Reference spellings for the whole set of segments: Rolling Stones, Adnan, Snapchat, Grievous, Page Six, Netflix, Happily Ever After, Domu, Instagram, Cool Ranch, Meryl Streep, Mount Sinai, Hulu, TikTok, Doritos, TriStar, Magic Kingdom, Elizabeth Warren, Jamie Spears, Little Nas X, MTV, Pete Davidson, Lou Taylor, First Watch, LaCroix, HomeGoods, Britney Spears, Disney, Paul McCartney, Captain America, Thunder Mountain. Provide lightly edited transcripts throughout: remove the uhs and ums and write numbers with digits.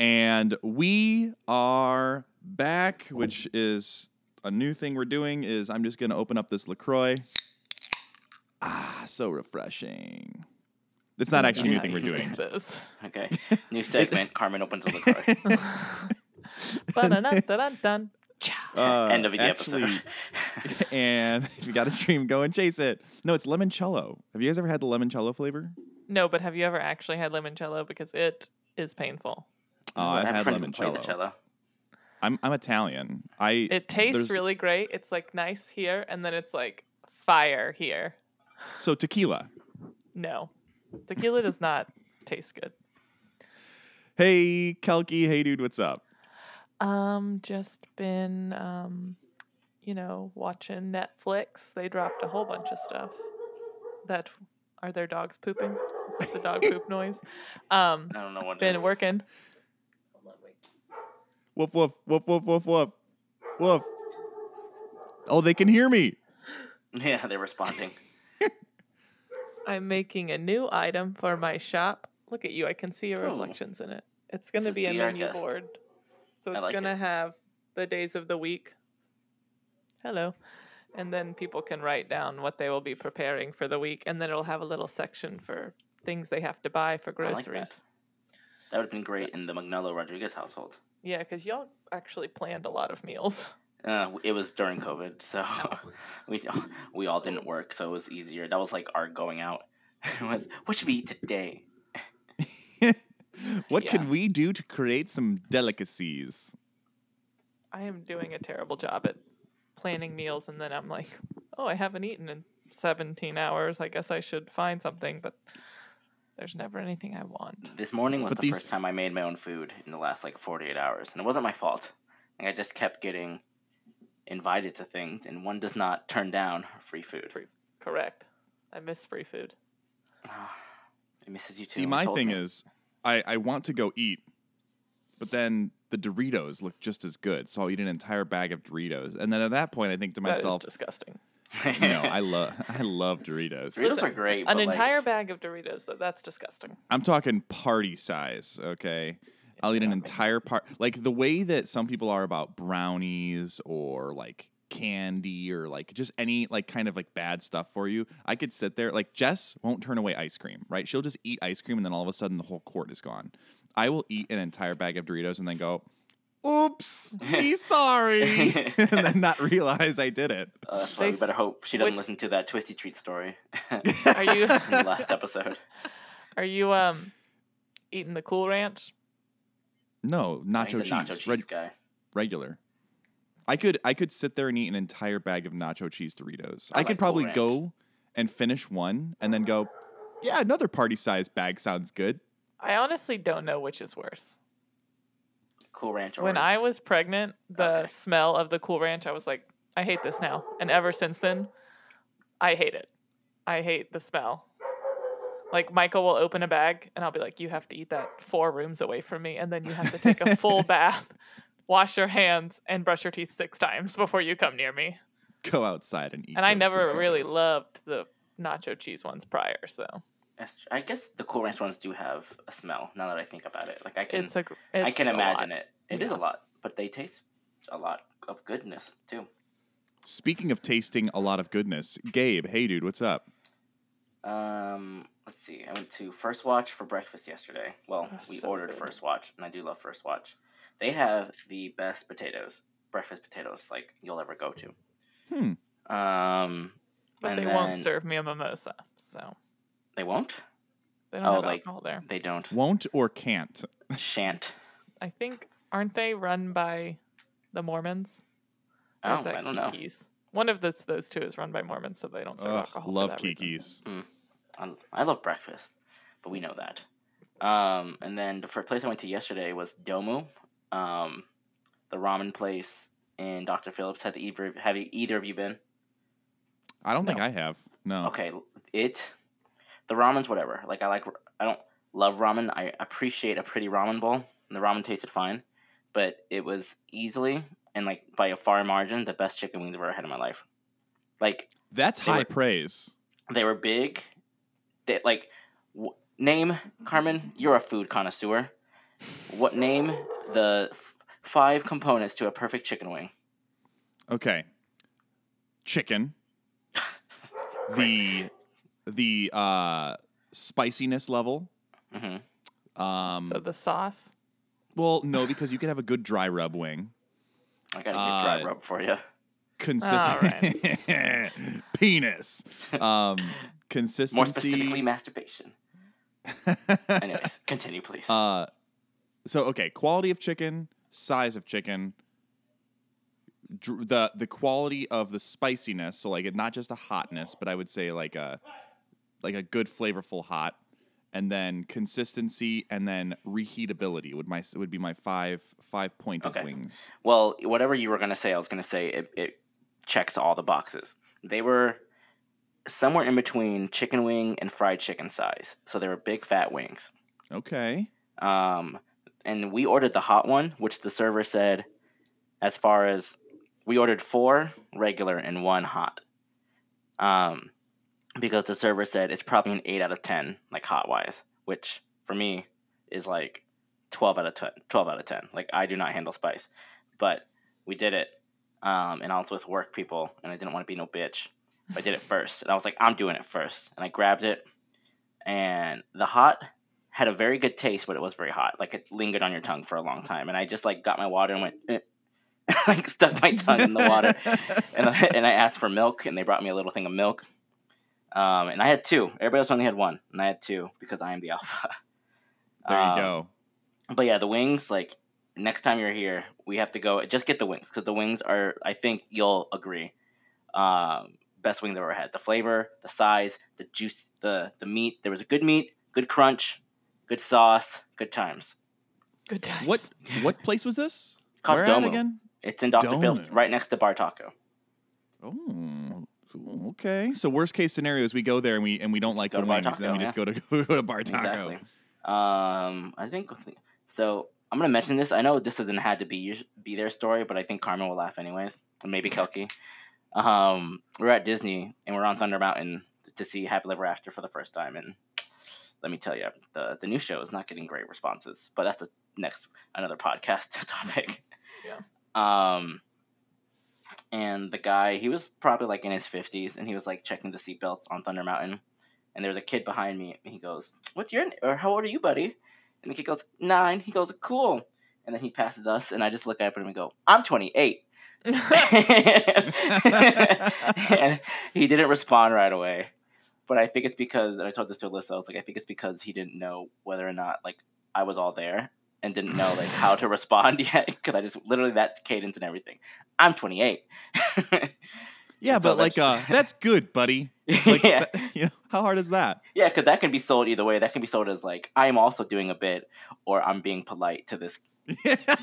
And we are back, which is a new thing we're doing, is I'm just going to open up this LaCroix. Ah, so refreshing. It's not actually a new thing we're doing. Okay. New segment, Carmen opens a LaCroix. End of the episode. And if you got a dream, go and chase it. No, it's limoncello. Have you guys ever had the limoncello flavor? No, but have you ever actually had limoncello? Because it is painful. Oh, I've had limoncello. I'm Italian. It tastes really great. It's like nice here, and then it's like fire here. So tequila. No. Tequila does not taste good. Hey, Kelky. Hey, dude. What's up? Just been, watching Netflix. They dropped a whole bunch of stuff. Are their dogs pooping? Is that the dog poop noise? I don't know what been it is. Working. Woof, woof, woof, woof, woof, woof, woof. Oh, they can hear me. Yeah, they're responding. I'm making a new item for my shop. Look at you. I can see your reflections in it. It's going to be a menu board. So it's going to have the days of the week. Hello. And then people can write down what they will be preparing for the week. And then it'll have a little section for things they have to buy for groceries. Like that would have been great in the Magnolo Rodriguez household. Yeah, because y'all actually planned a lot of meals. It was during COVID, so we all didn't work, so it was easier. That was like our going out. It was, what should we eat today? What can we do to create some delicacies? I am doing a terrible job at planning meals, and then I'm like, oh, I haven't eaten in 17 hours. I guess I should find something, but there's never anything I want. This morning was the first time I made my own food in the last 48 hours, and it wasn't my fault. Like, I just kept getting invited to things, and one does not turn down free food. Correct. I miss free food. It misses you too. See, my thing is, I want to go eat, but then the Doritos look just as good, so I'll eat an entire bag of Doritos. And then at that point, I think to myself, that is disgusting. No, I love Doritos. Doritos are great. An entire bag of Doritos, though, that's disgusting. I'm talking party size, okay? I'll eat an entire part. Like, the way that some people are about brownies or, like, candy or, like, just any, like, kind of, like, bad stuff for you, I could sit there. Like, Jess won't turn away ice cream, right? She'll just eat ice cream, and then all of a sudden the whole quart is gone. I will eat an entire bag of Doritos and then go, oops, me sorry, and then not realize I did it. Well, you better hope she doesn't listen to that Twisty Treat story. Are you last episode? Are you eating the Cool Ranch? No, nacho cheese. Nacho cheese guy. Regular. I could sit there and eat an entire bag of nacho cheese Doritos. I could probably go and finish one and then go, yeah, another party size bag sounds good. I honestly don't know which is worse. Cool Ranch. When I was pregnant, the smell of the Cool Ranch, I was like, I hate this now. And ever since then, I hate it. I hate the smell. Like, Michael will open a bag, and I'll be like, you have to eat that 4 rooms away from me, and then you have to take a full bath, wash your hands, and brush your teeth 6 times before you come near me. Go outside and eat. And I never really loved the nacho cheese ones prior, so. I guess the Cool Ranch ones do have a smell, now that I think about it. Like, I can imagine it. It is a lot, but they taste a lot of goodness, too. Speaking of tasting a lot of goodness, Gabe, hey, dude, what's up? Let's see. I went to First Watch for breakfast yesterday. Well, we ordered First Watch, and I do love First Watch. They have the best potatoes, breakfast potatoes, like you'll ever go to. But they won't serve me a mimosa, so. They won't? They don't have alcohol there. They don't. Won't or can't? Shan't. I think, aren't they run by the Mormons? Or is that I don't Kiki's? Know. One of those two is run by Mormons, so they don't serve alcohol. Love Kiki's. I love breakfast, but we know that. And then the first place I went to yesterday was Domu, the ramen place in Dr. Phillips. Have either of you been? I don't think I have. No. Okay, the ramen's whatever. Like I don't love ramen. I appreciate a pretty ramen bowl. And the ramen tasted fine, but it was easily and like by a far margin the best chicken wings I've ever had in my life. Like that's high praise. They were big. Name Carmen. You're a food connoisseur. What name the five components to a perfect chicken wing? Okay. Chicken. the spiciness level. Mm-hmm. So the sauce? Well, no, because you could have a good dry rub wing. I got a good dry rub for you. Consistency. All right. Penis. Consistency. More specifically, masturbation. Anyways, continue, please. Okay, quality of chicken, size of chicken, the quality of the spiciness. So, like, not just a hotness, but I would say like a good flavorful hot, and then consistency, and then reheatability would be my five pointed wings. Well, whatever you were gonna say, I was gonna say it checks all the boxes. They were somewhere in between chicken wing and fried chicken size, so they were big fat wings. Okay. And we ordered the hot one, which the server said, as far as we ordered 4 regular and 1 hot, because the server said it's probably an 8 out of 10, like hot wise, which for me is like 12 out of 10. Like, I do not handle spice, but we did it, and I was with work people, and I didn't want to be no bitch. I did it first, and I was like, I'm doing it first. And I grabbed it, and the hot had a very good taste, but it was very hot. Like, it lingered on your tongue for a long time. And I just, like, got my water and went, eh. Like, stuck my tongue in the water. And I asked for milk, and they brought me a little thing of milk. And I had 2. Everybody else only had 1, and I had 2 because I am the alpha. There you go. But, yeah, the wings, like, next time you're here, we have to go. Just get the wings, because the wings are, I think you'll agree, best wings I've ever had. The flavor, the size, the juice, the meat. There was a good meat, good crunch, good sauce, good times. Good times. What place was this? Called Domu. Again? It's in Dr. Phillips, right next to Bar Taco. Oh, okay. So worst case scenario is we go there and we don't like the menus, then we just go to Bar Taco. Exactly. I think so. I'm gonna mention this. I know this doesn't have to be their story, but I think Carmen will laugh anyways, and maybe Kelky. We're at Disney, and we're on Thunder Mountain to see Happily Ever After for the first time. And let me tell you, the new show is not getting great responses, but that's another podcast topic. Yeah. And the guy, he was probably like in his 50s, and he was like checking the seatbelts on Thunder Mountain. And there's a kid behind me, and he goes, "What's your or how old are you, buddy?" And the kid goes, 9. He goes, "Cool." And then he passes us, and I just look up at him and go, "I'm 28." And he didn't respond right away, but I think it's because, and I told this to Alyssa, I was like, I think it's because he didn't know whether or not, like, I was all there and didn't know, like, how to respond yet, because I just literally that cadence and everything. I'm 28. Yeah, that's, but like, that's good, buddy. Like, yeah. You know, how hard is that? Yeah, because that can be sold either way. That can be sold as like, I'm also doing a bit, or I'm being polite to this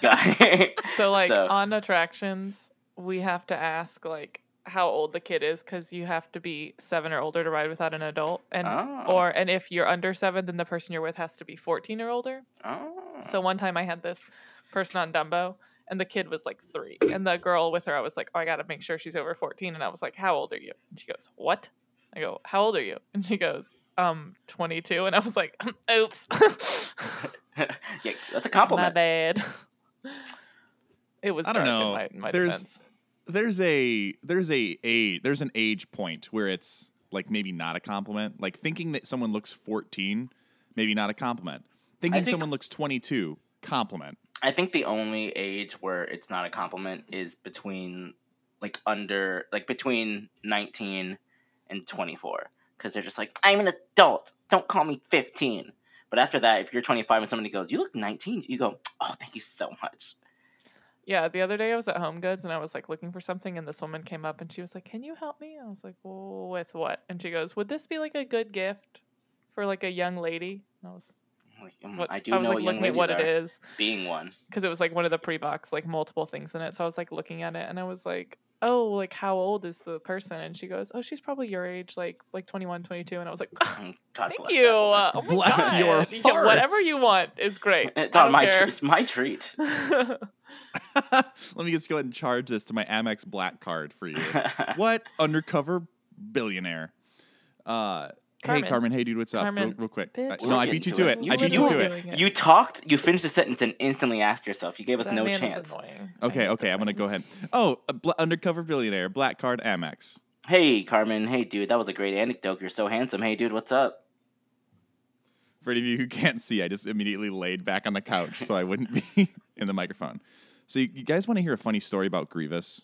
guy. So like, on attractions, we have to ask like how old the kid is, because you have to be 7 or older to ride without an adult, and if you're under 7, then the person you're with has to be 14 or older. Oh. So one time I had this person on Dumbo, and the kid was like 3. And the girl with her, I was like, oh, I got to make sure she's over 14. And I was like, how old are you? And she goes, what? I go, how old are you? And she goes, 22. And I was like, oops. Yeah, that's a compliment. My bad. It was, I don't know. In my defense. There's an age point where it's like maybe not a compliment. Like thinking that someone looks 14, maybe not a compliment. Thinking someone looks 22, compliment. I think the only age where it's not a compliment is between 19 and 24, because they're just like, I'm an adult. Don't call me 15. But after that, if you're 25 and somebody goes, you look 19, you go, oh, thank you so much. Yeah, the other day I was at HomeGoods, and I was like looking for something, and this woman came up and she was like, can you help me? I was like, well, with what? And she goes, would this be like a good gift for like a young lady? And I was I was looking at what it is, being one, because it was like one of the pre-box, like multiple things in it. So I was like looking at it, and I was like, oh, like how old is the person? And she goes, oh, she's probably your age, like 21, 22. And I was like, oh, thank you. Oh bless God. Your heart. Whatever you want is great. It's my treat. Let me just go ahead and charge this to my Amex black card for you. What undercover billionaire? Carmen. Hey, Carmen. Hey, dude, what's up? Carmen, real quick. No, I beat you to it. I beat you to it. You talked, you finished the sentence, and instantly asked yourself. You gave us no chance. Okay, I'm going to go ahead. Oh, undercover billionaire, black card Amex. Hey, Carmen. Hey, dude, that was a great anecdote. You're so handsome. Hey, dude, what's up? For any of you who can't see, I just immediately laid back on the couch so I wouldn't be in the microphone. So you guys want to hear a funny story about Grievous?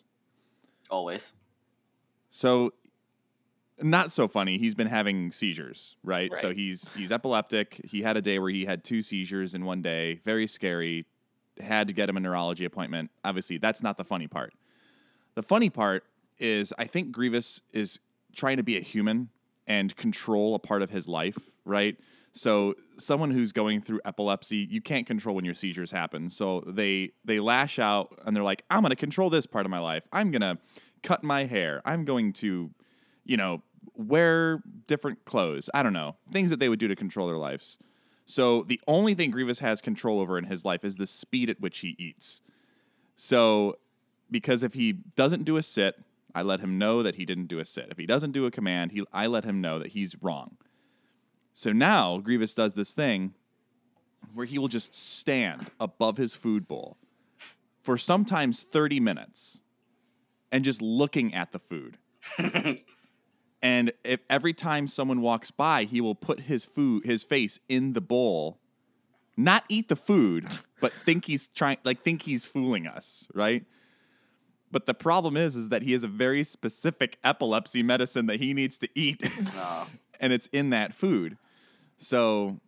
Always. So... not so funny. He's been having seizures, right? So he's epileptic. He had a day where he had 2 seizures in one day. Very scary. Had to get him a neurology appointment. Obviously, that's not the funny part. The funny part is I think Grievous is trying to be a human and control a part of his life, right? So someone who's going through epilepsy, you can't control when your seizures happen. So they lash out and they're like, I'm going to control this part of my life. I'm going to cut my hair. I'm going to, you know, wear different clothes. I don't know. Things that they would do to control their lives. So the only thing Grievous has control over in his life is the speed at which he eats. So because if he doesn't do a sit, I let him know that he didn't do a sit. If he doesn't do a command, I let him know that he's wrong. So now Grievous does this thing where he will just stand above his food bowl for sometimes 30 minutes and just looking at the food. And if every time someone walks by, he will put his face in the bowl, not eat the food, but think he's fooling us, right? But the problem is that he has a very specific epilepsy medicine that he needs to eat, and it's in that food. So,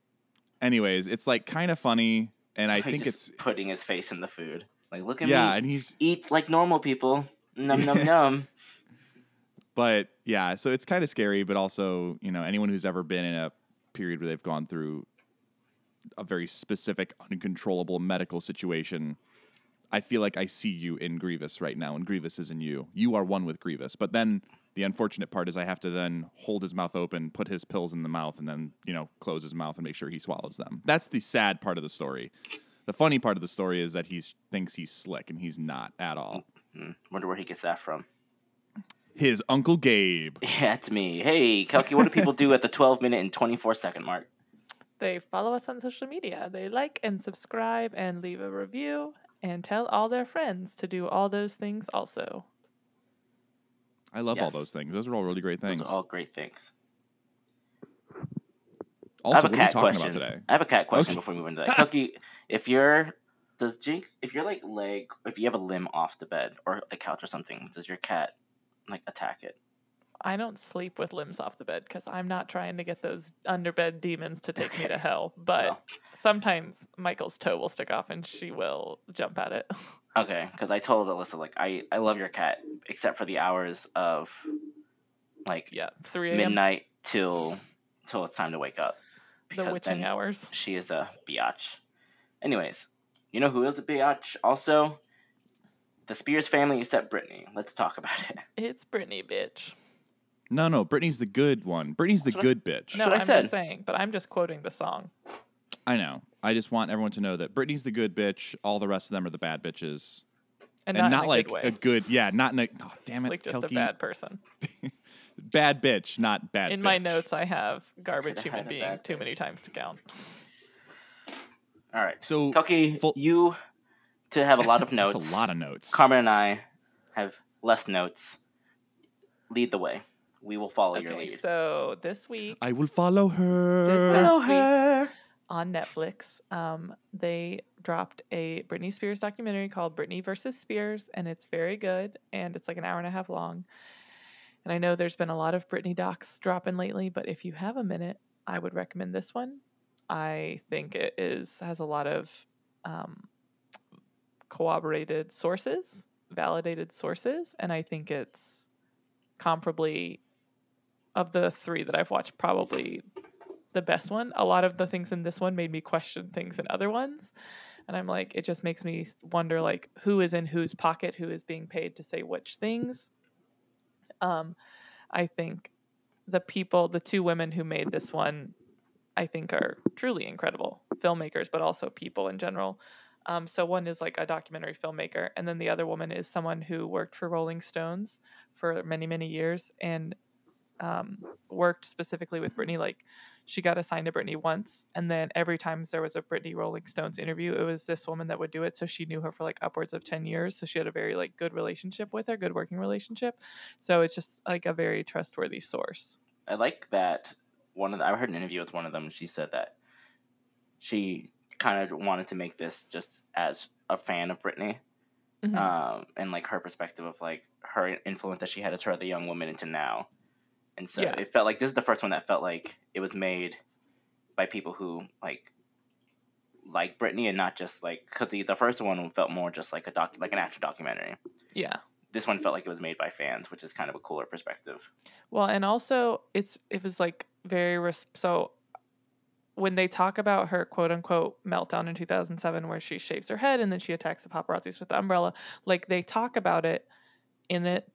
anyways, it's like kind of funny, and I think it's putting his face in the food. Like, look at me, and he's eat like normal people. Num num num. But, yeah, so it's kind of scary, but also, you know, anyone who's ever been in a period where they've gone through a very specific, uncontrollable medical situation, I feel like I see you in Grievous right now, and Grievous is in you. You are one with Grievous. But then the unfortunate part is I have to then hold his mouth open, put his pills in the mouth, and then, you know, close his mouth and make sure he swallows them. That's the sad part of the story. The funny part of the story is that he thinks he's slick, and he's not at all. Wonder where he gets that from. His Uncle Gabe. Yeah, it's me. Hey, Kelky, what do people do at the 12-minute and 24-second mark? They follow us on social media. They like and subscribe and leave a review and tell all their friends to do all those things also. I love all those things. Those are all really great things. Those are all great things. Also, what are we talking about today? I have a cat question before we move into that. Kelky, if you have a limb off the bed or the couch or something, does your cat... like, attack it? I don't sleep with limbs off the bed because I'm not trying to get those underbed demons to take me to hell. But sometimes Michael's toe will stick off and she will jump at it. Okay, because I told Alyssa, like, I love your cat, except for the hours of, like, 3 a.m. midnight till it's time to wake up. The witching hours. She is a biatch. Anyways, you know who is a biatch also? The Spears family, except Britney. Let's talk about it. It's Britney, bitch. No, Britney's the good one. Britney's the good bitch. No, I'm just saying, but I'm just quoting the song. I know. I just want everyone to know that Britney's the good bitch. All the rest of them are the bad bitches. And not like a good, yeah, not in a, oh, damn it, like just Kelky. A bad person. Bad bitch, not bad bitch. In my notes, I have garbage human being too many times to count. All right. So, Kelky, you... to have a lot of notes. That's a lot of notes. Carmen and I have less notes. Lead the way. We will follow your lead. So this week... I will follow her. This week on Netflix, they dropped a Britney Spears documentary called Britney versus Spears, and it's very good, and it's like an hour and a half long. And I know there's been a lot of Britney docs dropping lately, but if you have a minute, I would recommend this one. I think it has a lot of... corroborated sources, validated sources, and I think it's comparably, of the 3 that I've watched, probably the best one. A lot of the things in this one made me question things in other ones, and I'm like, it just makes me wonder, like, who is in whose pocket, who is being paid to say which things. I think the 2 women who made this one, I think are truly incredible filmmakers, but also people in general. So one is like a documentary filmmaker, and then the other woman is someone who worked for Rolling Stones for many, many years and worked specifically with Britney. Like, she got assigned to Britney once, and then every time there was a Britney Rolling Stones interview, it was this woman that would do it. So she knew her for like upwards of 10 years. So she had a very like good relationship with her, good working relationship. So it's just like a very trustworthy source. I like that I heard an interview with one of them, and she said that she kind of wanted to make this just as a fan of Britney. Mm-hmm. And like her perspective of like her influence that she had as her the young woman into now. And so yeah. It felt like this is the first one that felt like it was made by people who like Britney, and not just like, because the first one felt more just like an actual documentary. Yeah. This one felt like it was made by fans, which is kind of a cooler perspective. Well, and also it was like very so when they talk about her quote unquote meltdown in 2007, where she shaves her head and then she attacks the paparazzis with the umbrella, like they talk about it in it.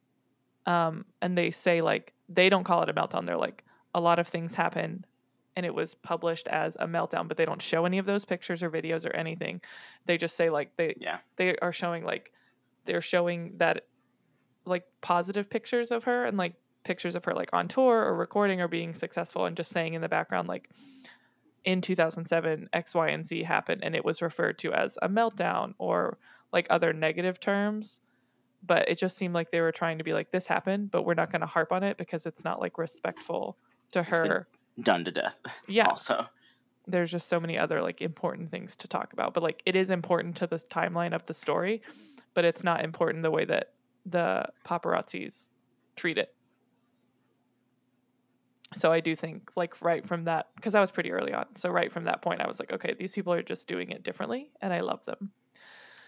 And they say, like, they don't call it a meltdown. They're like, a lot of things happened and it was published as a meltdown, but they don't show any of those pictures or videos or anything. They just say like they are showing that like positive pictures of her, and like pictures of her like on tour or recording or being successful, and just saying in the background like, in 2007 X, Y, and Z happened, and it was referred to as a meltdown or like other negative terms. But it just seemed like they were trying to be like, this happened, but we're not going to harp on it because it's not like respectful to her. It's been done to death. Yeah. Also, there's just so many other like important things to talk about, but like it is important to this timeline of the story, but it's not important the way that the paparazzis treat it. So I do think like right from that, because I was pretty early on. So right from that point, I was like, okay, these people are just doing it differently, and I love them.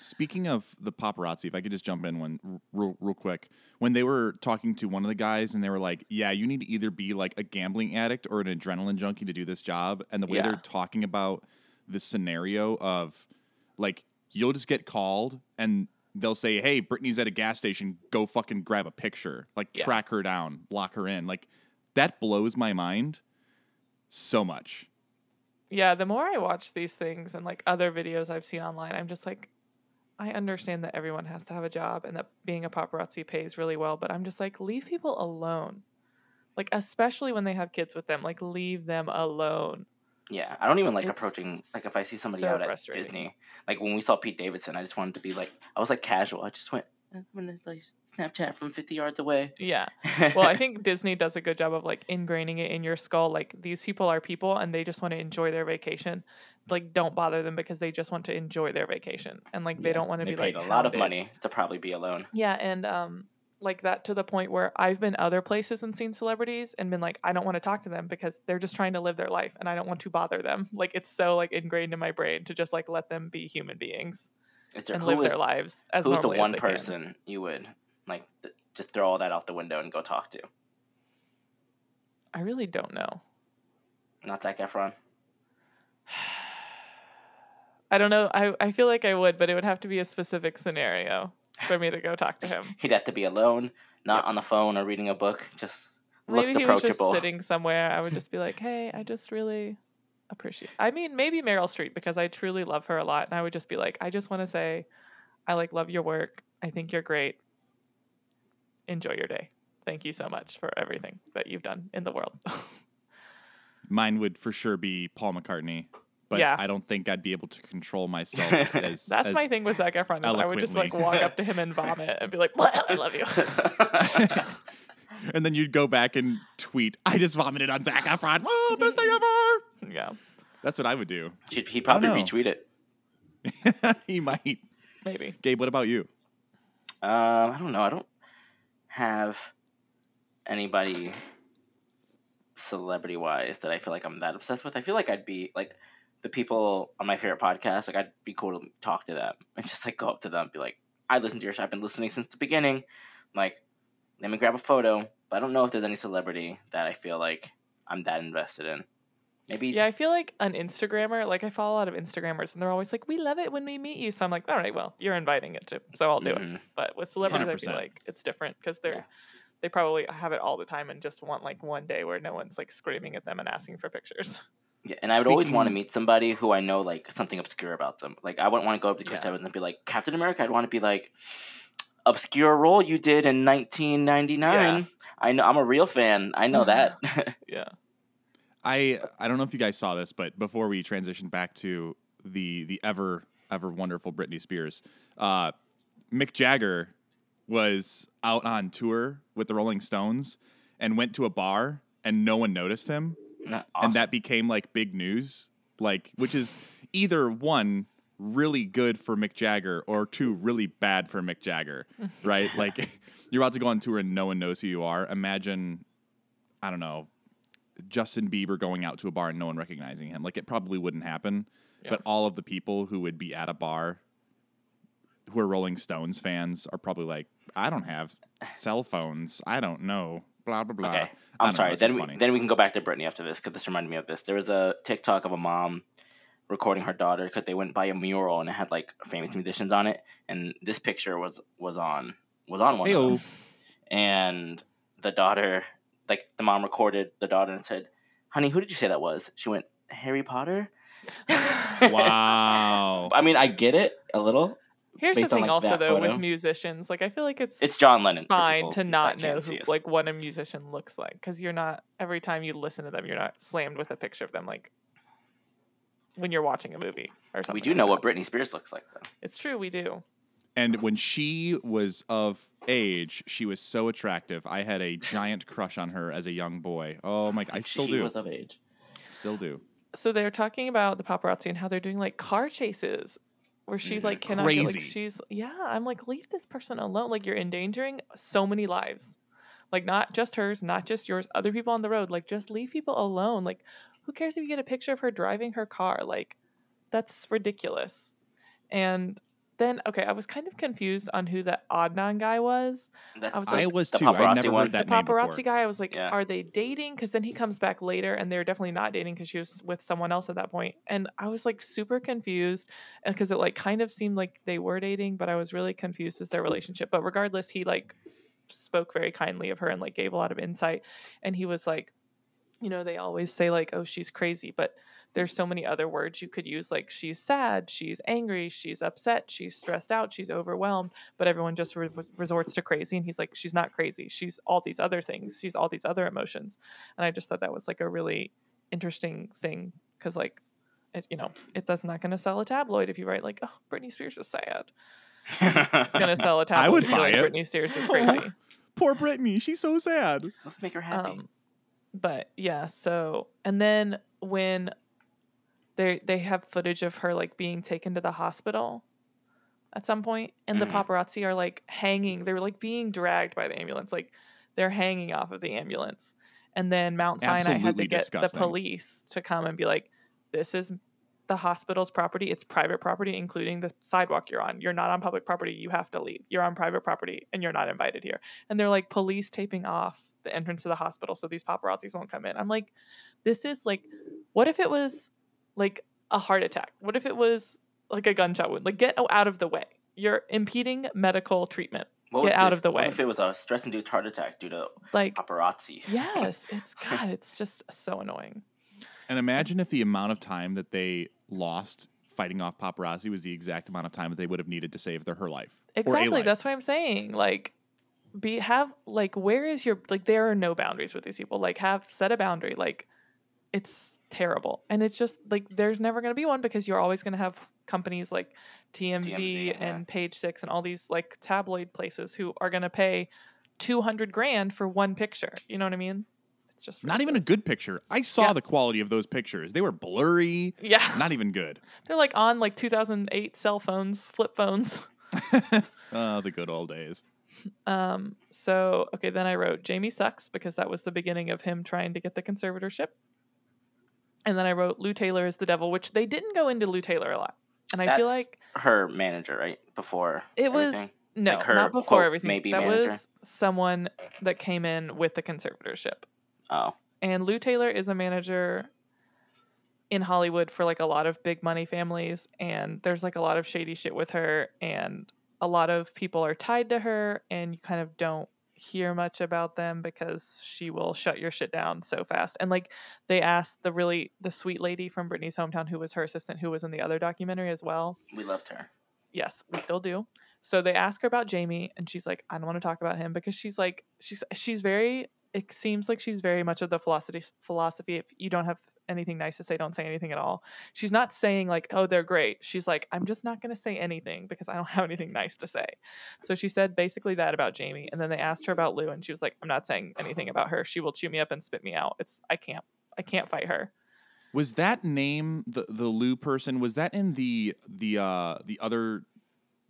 Speaking of the paparazzi, if I could just jump in one real quick. When they were talking to one of the guys, and they were like, yeah, you need to either be like a gambling addict or an adrenaline junkie to do this job. And the way they're talking about the scenario of like, you'll just get called and they'll say, hey, Britney's at a gas station. Go fucking grab a picture. Like track her down, lock her in. Like that blows my mind so much. Yeah, the more I watch these things and like other videos I've seen online, I'm just like, I understand that everyone has to have a job and that being a paparazzi pays really well, but I'm just like, leave people alone. Like, especially when they have kids with them, like leave them alone. Yeah. I don't even like approaching, like if I see somebody out at Disney, like when we saw Pete Davidson, I just wanted to be like, I was like casual. I just went, I'm going to like Snapchat from 50 yards away. Yeah. Well, I think Disney does a good job of like ingraining it in your skull. Like these people are people and they just want to enjoy their vacation. Like don't bother them because they just want to enjoy their vacation. And like, they don't want to be like, they paid a lot of money to probably be alone. Yeah. And like that, to the point where I've been other places and seen celebrities and been like, I don't want to talk to them because they're just trying to live their life and I don't want to bother them. Like it's so like ingrained in my brain to just like let them be human beings. And live their lives as normally as they can. Who's the one person you would like to throw all that out the window and go talk to? I really don't know. Not Zac Efron. I don't know. I feel like I would, but it would have to be a specific scenario for me to go talk to him. He'd have to be alone, not on the phone or reading a book. Just maybe looked approachable. He was just sitting somewhere. I would just be like, "Hey, I just really." I mean, maybe Meryl Streep, because I truly love her a lot, and I would just be like, I just want to say, I like love your work. I think you're great. Enjoy your day. Thank you so much for everything that you've done in the world. Mine would for sure be Paul McCartney, but yeah. I don't think I'd be able to control myself. That's my thing with Zac Efron. I would just like walk up to him and vomit and be like, I love you. And then you'd go back and tweet, I just vomited on Zac Efron. Oh, best thing ever. Yeah. That's what I would do. He'd probably retweet it. He might. Maybe. Gabe, what about you? I don't know. I don't have anybody celebrity-wise that I feel like I'm that obsessed with. I feel like I'd be, like, the people on my favorite podcast, like, I'd be cool to talk to them and just, like, go up to them and be like, I listen to your show. I've been listening since the beginning. Like, let me grab a photo. But I don't know if there's any celebrity that I feel like I'm that invested in. Maybe. Yeah, I feel like an Instagrammer, like I follow a lot of Instagrammers and they're always like, we love it when we meet you. So I'm like, all right, well, you're inviting it to, so I'll do it. But with celebrities, 100%. I feel like it's different because they probably have it all the time and just want like one day where no one's like screaming at them and asking for pictures. Yeah, and I would always want to meet somebody who I know like something obscure about them. Like I wouldn't want to go up to Chris Evans and be like, Captain America. I'd want to be like, obscure role you did in 1999. I know I'm a real fan. I know that. Yeah. I don't know if you guys saw this, but before we transitioned back to the ever wonderful Britney Spears, Mick Jagger was out on tour with the Rolling Stones and went to a bar and no one noticed him. Awesome. And that became like big news, like, which is either one, really good for Mick Jagger, or two, really bad for Mick Jagger, right? Like, you're about to go on tour and no one knows who you are. Imagine, I don't know, Justin Bieber going out to a bar and no one recognizing him. Like, it probably wouldn't happen. Yeah. But all of the people who would be at a bar who are Rolling Stones fans are probably like, I don't have cell phones. I don't know. Blah, blah, blah. Okay. I'm sorry. Then we can go back to Britney after this, because this reminded me of this. There was a TikTok of a mom recording her daughter because they went by a mural and it had like famous musicians on it, and this picture was on one of them. And the daughter, like, the mom recorded the daughter and said, "Honey, who did you say that was?" She went, "Harry Potter." Wow. I mean, I get it a little. Here's the thing, also though, with musicians, like, I feel like it's John Lennon fine to not know who, like, what a musician looks like, because you're not, every time you listen to them, you're not slammed with a picture of them, like, when you're watching a movie or something. We do know what Britney Spears looks like, though. It's true, we do. And when she was of age, she was so attractive. I had a giant crush on her as a young boy. Oh my God, I still do. She was of age. Still do. So they're talking about the paparazzi and how they're doing, like, car chases where she's, like, cannot get, like, she's, yeah, I'm like, leave this person alone. Like, you're endangering so many lives. Like, not just hers, not just yours, other people on the road. Like, just leave people alone. Like, who cares if you get a picture of her driving her car? Like, that's ridiculous. And then, okay, I was kind of confused on who that Adnan guy was. I was too. I never heard that name before. The paparazzi guy, I was like, yeah. Are they dating? Because then he comes back later, and they're definitely not dating because she was with someone else at that point. And I was, like, super confused because it, like, kind of seemed like they were dating, but I was really confused as their relationship. But regardless, he, like, spoke very kindly of her and, like, gave a lot of insight. And he was like, you know, they always say, like, oh, she's crazy, but there's so many other words you could use. Like, she's sad, she's angry, she's upset, she's stressed out, she's overwhelmed, but everyone just resorts to crazy. And he's like, she's not crazy. She's all these other things. She's all these other emotions. And I just thought that was, like, a really interesting thing. 'Cause, like, it, you know, it's not going to sell a tabloid if you write, like, oh, Britney Spears is sad. It's going to sell a tabloid. I would buy it. Britney Spears is crazy. Oh, poor Britney. She's so sad. Let's make her happy. But yeah, so, and then when they have footage of her, like, being taken to the hospital at some point, and the paparazzi are, like, hanging. They were, like, being dragged by the ambulance. Like, they're hanging off of the ambulance. And then Mount Sinai had to get the police to come and be like, this is the hospital's property. It's private property, including the sidewalk you're on. You're not on public property. You have to leave. You're on private property, and you're not invited here. And they're, like, police taping off the entrance to the hospital so these paparazzis won't come in. I'm like, this is, like, what if it was, like, a heart attack? What if it was, like, a gunshot wound? Like, get out of the way. You're impeding medical treatment. Get out of the way. What if it was a stress-induced heart attack due to, like, paparazzi? Yes. It's, God, it's just so annoying. And imagine if the amount of time that they lost fighting off paparazzi was the exact amount of time that they would have needed to save her life. Exactly. Or a life. That's what I'm saying. Like, where is your, like, there are no boundaries with these people. Like, have set a boundary. Like, it's terrible. And it's just, like, there's never going to be one, because you're always going to have companies like TMZ and Page Six and all these, like, tabloid places who are going to pay $200,000 for one picture. You know what I mean? It's just ridiculous. Not even a good picture. I saw the quality of those pictures. They were blurry. Yeah. Not even good. They're, like, on, like, 2008 cell phones, flip phones. Oh, the good old days. So, okay, then I wrote Jamie sucks, because that was the beginning of him trying to get the conservatorship. And then I wrote Lou Taylor is the devil, which they didn't go into Lou Taylor a lot. And I feel like her manager, right? Before it was everything. No, like, her, not before, quote, everything. Maybe that manager was someone that came in with the conservatorship. Oh. And Lou Taylor is a manager in Hollywood for, like, a lot of big money families, and there's, like, a lot of shady shit with her, and a lot of people are tied to her, and you kind of don't hear much about them because she will shut your shit down so fast. And, like, they asked the sweet lady from Britney's hometown, who was her assistant, who was in the other documentary as well. We loved her. Yes, we still do. So they ask her about Jamie, and she's like, I don't want to talk about him, because she's like, she's very, it seems like she's very much of the philosophy, if you don't have anything nice to say, don't say anything at all. She's not saying like, oh, they're great. She's like, I'm just not going to say anything because I don't have anything nice to say. So she said basically that about Jamie. And then they asked her about Lou, and she was like, I'm not saying anything about her. She will chew me up and spit me out. I can't fight her. Was that name, the Lou person, was that in the other,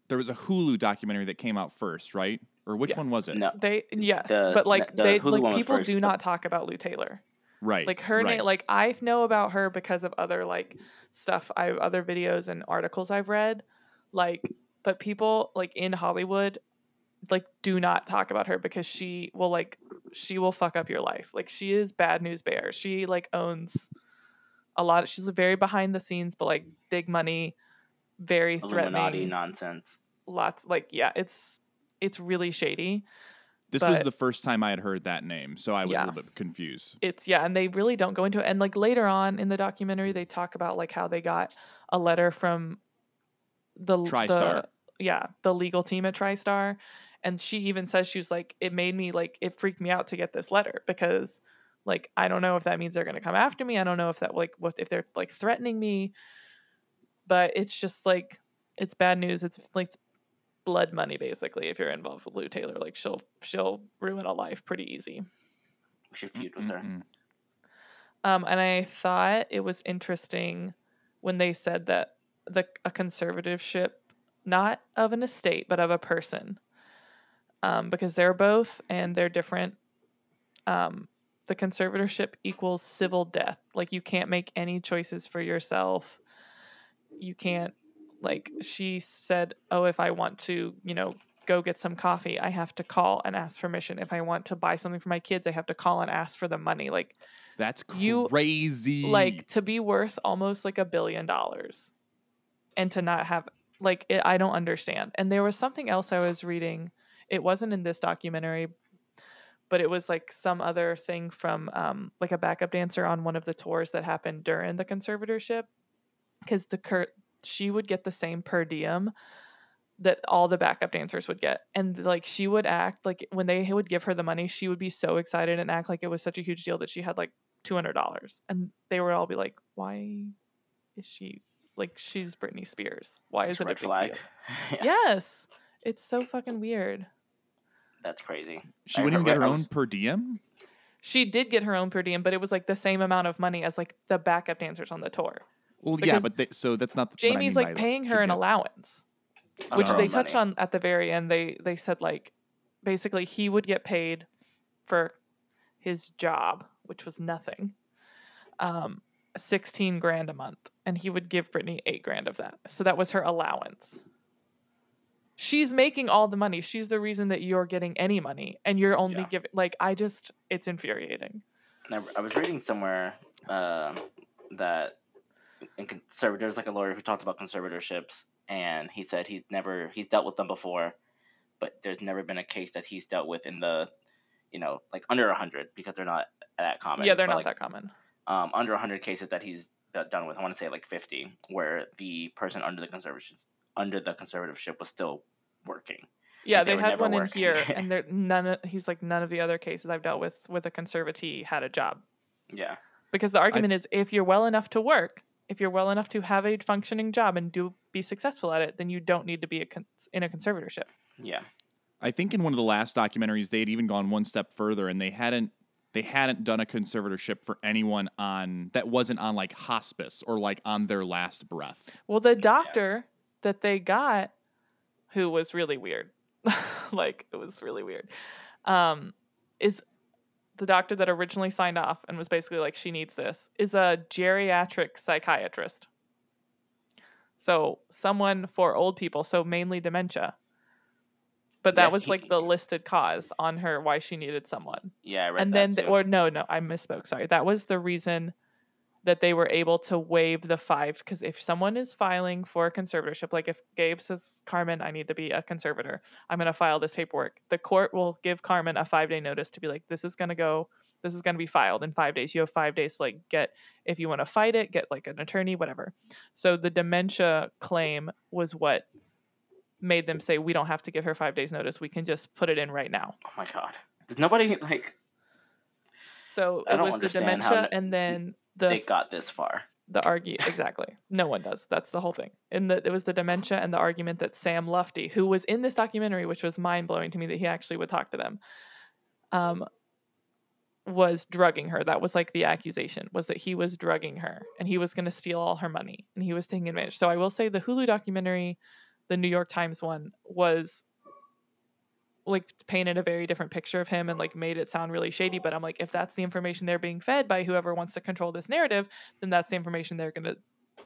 there was a Hulu documentary that came out first, right? Or which one was it? No. People do not talk about Lou Taylor. Right. Like her name, like I know about her because of other like stuff, other videos and articles I've read, like, but people like in Hollywood, like do not talk about her because she will fuck up your life. Like she is bad news bear. She like owns a lot. She's very behind the scenes, but like big money, very threatening. Illuminati nonsense. Lots like, yeah, it's really shady. This was the first time I had heard that name, so I was a little bit confused. And they really don't go into it. And like later on in the documentary, they talk about like how they got a letter from the TriStar. The legal team at TriStar. And she even says, she was like, it made me like, it freaked me out to get this letter because like, I don't know if that means they're going to come after me. I don't know if that like, what if they're like threatening me, but it's just like, it's bad news. It's like, it's blood money basically if you're involved with Lou Taylor. Like she'll ruin a life pretty easy. We should feud with her. And I thought it was interesting when they said that a conservatorship, not of an estate but of a person, because they're both and they're different. The conservatorship equals civil death. Like you can't make any choices for yourself. You can't. Like she said, oh, if I want to, go get some coffee, I have to call and ask permission. If I want to buy something for my kids, I have to call and ask for the money. Like that's crazy. Like to be worth almost like $1 billion and to not have like, it, I don't understand. And there was something else I was reading. It wasn't in this documentary, but it was like some other thing from like a backup dancer on one of the tours that happened during the conservatorship. Cause she would get the same per diem that all the backup dancers would get. And like, she would act like when they would give her the money, she would be so excited and act like it was such a huge deal that she had like $200. And they would all be like, why is she like, she's Britney Spears. Why is it a big deal? Yes. It's so fucking weird. That's crazy. She wouldn't get her own per diem. She did get her own per diem, but it was like the same amount of money as like the backup dancers on the tour. Well, because so that's not. Jamie's like paying her an allowance, which they touched on at the very end. They said like, basically he would get paid for his job, which was nothing, $16,000 a month, and he would give Britney $8,000 of that. So that was her allowance. She's making all the money. She's the reason that you're getting any money, and you're only giving. Like it's infuriating. I was reading somewhere that. And there's like a lawyer who talked about conservatorships, and he said he's dealt with them before, but there's never been a case that he's dealt with in the, like under 100 because they're not that common. Yeah, they're not that common. Under 100 cases that he's done with, I want to say like 50, where the person under the conservatorship was still working. Yeah, they had one in here, and none of the other cases I've dealt with a conservatee had a job. Yeah, because the argument is if you're well enough to work. If you're well enough to have a functioning job and be successful at it, then you don't need to be in a conservatorship. Yeah. I think in one of the last documentaries, they had even gone one step further, and they hadn't done a conservatorship for anyone that wasn't on like hospice or like on their last breath. Well, the doctor that they got, who was really weird, like it was really weird, is the doctor that originally signed off and was basically like, she needs this, is a geriatric psychiatrist. So someone for old people, so mainly dementia. But that was like the listed cause on her, why she needed someone. Yeah, I read and that then, too. No, I misspoke. Sorry. That was the reason that they were able to waive the 5. Because if someone is filing for a conservatorship, like if Gabe says, Carmen, I need to be a conservator, I'm going to file this paperwork. The court will give Carmen a 5-day notice to be like, this is going to be filed in 5 days. You have 5 days to like get, if you want to fight it, get like an attorney, whatever. So the dementia claim was what made them say, we don't have to give her 5 days notice. We can just put it in right now. Oh my God. There's nobody like. So it was the dementia and then the. They got this far. The argument. Exactly. No one does. That's the whole thing. And it was the dementia and the argument that Sam Lutfi, who was in this documentary, which was mind blowing to me that he actually would talk to them, was drugging her. That was like the accusation, was that he was drugging her and he was going to steal all her money and he was taking advantage. So I will say the Hulu documentary, the New York Times one, was like painted a very different picture of him and like made it sound really shady. But I'm like, if that's the information they're being fed by whoever wants to control this narrative, then that's the information they're going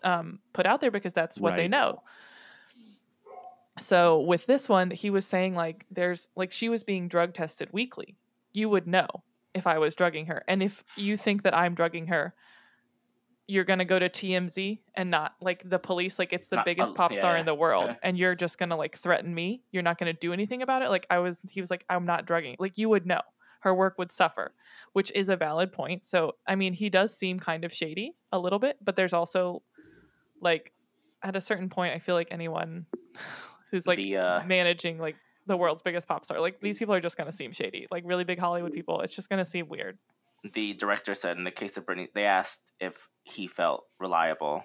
to put out there because that's what they know. So with this one, he was saying like, there's like, she was being drug tested weekly. You would know if I was drugging her. And if you think that I'm drugging her, you're going to go to TMZ and not like the police, like it's the biggest pop star in the world. Yeah. And you're just going to like threaten me. You're not going to do anything about it. Like he was like, I'm not drugging. Like you would know her work would suffer, which is a valid point. So, I mean, he does seem kind of shady a little bit, but there's also like at a certain point, I feel like anyone who's like managing like the world's biggest pop star, like these people are just going to seem shady, like really big Hollywood people. It's just going to seem weird. The director said in the case of Britney, they asked if he felt reliable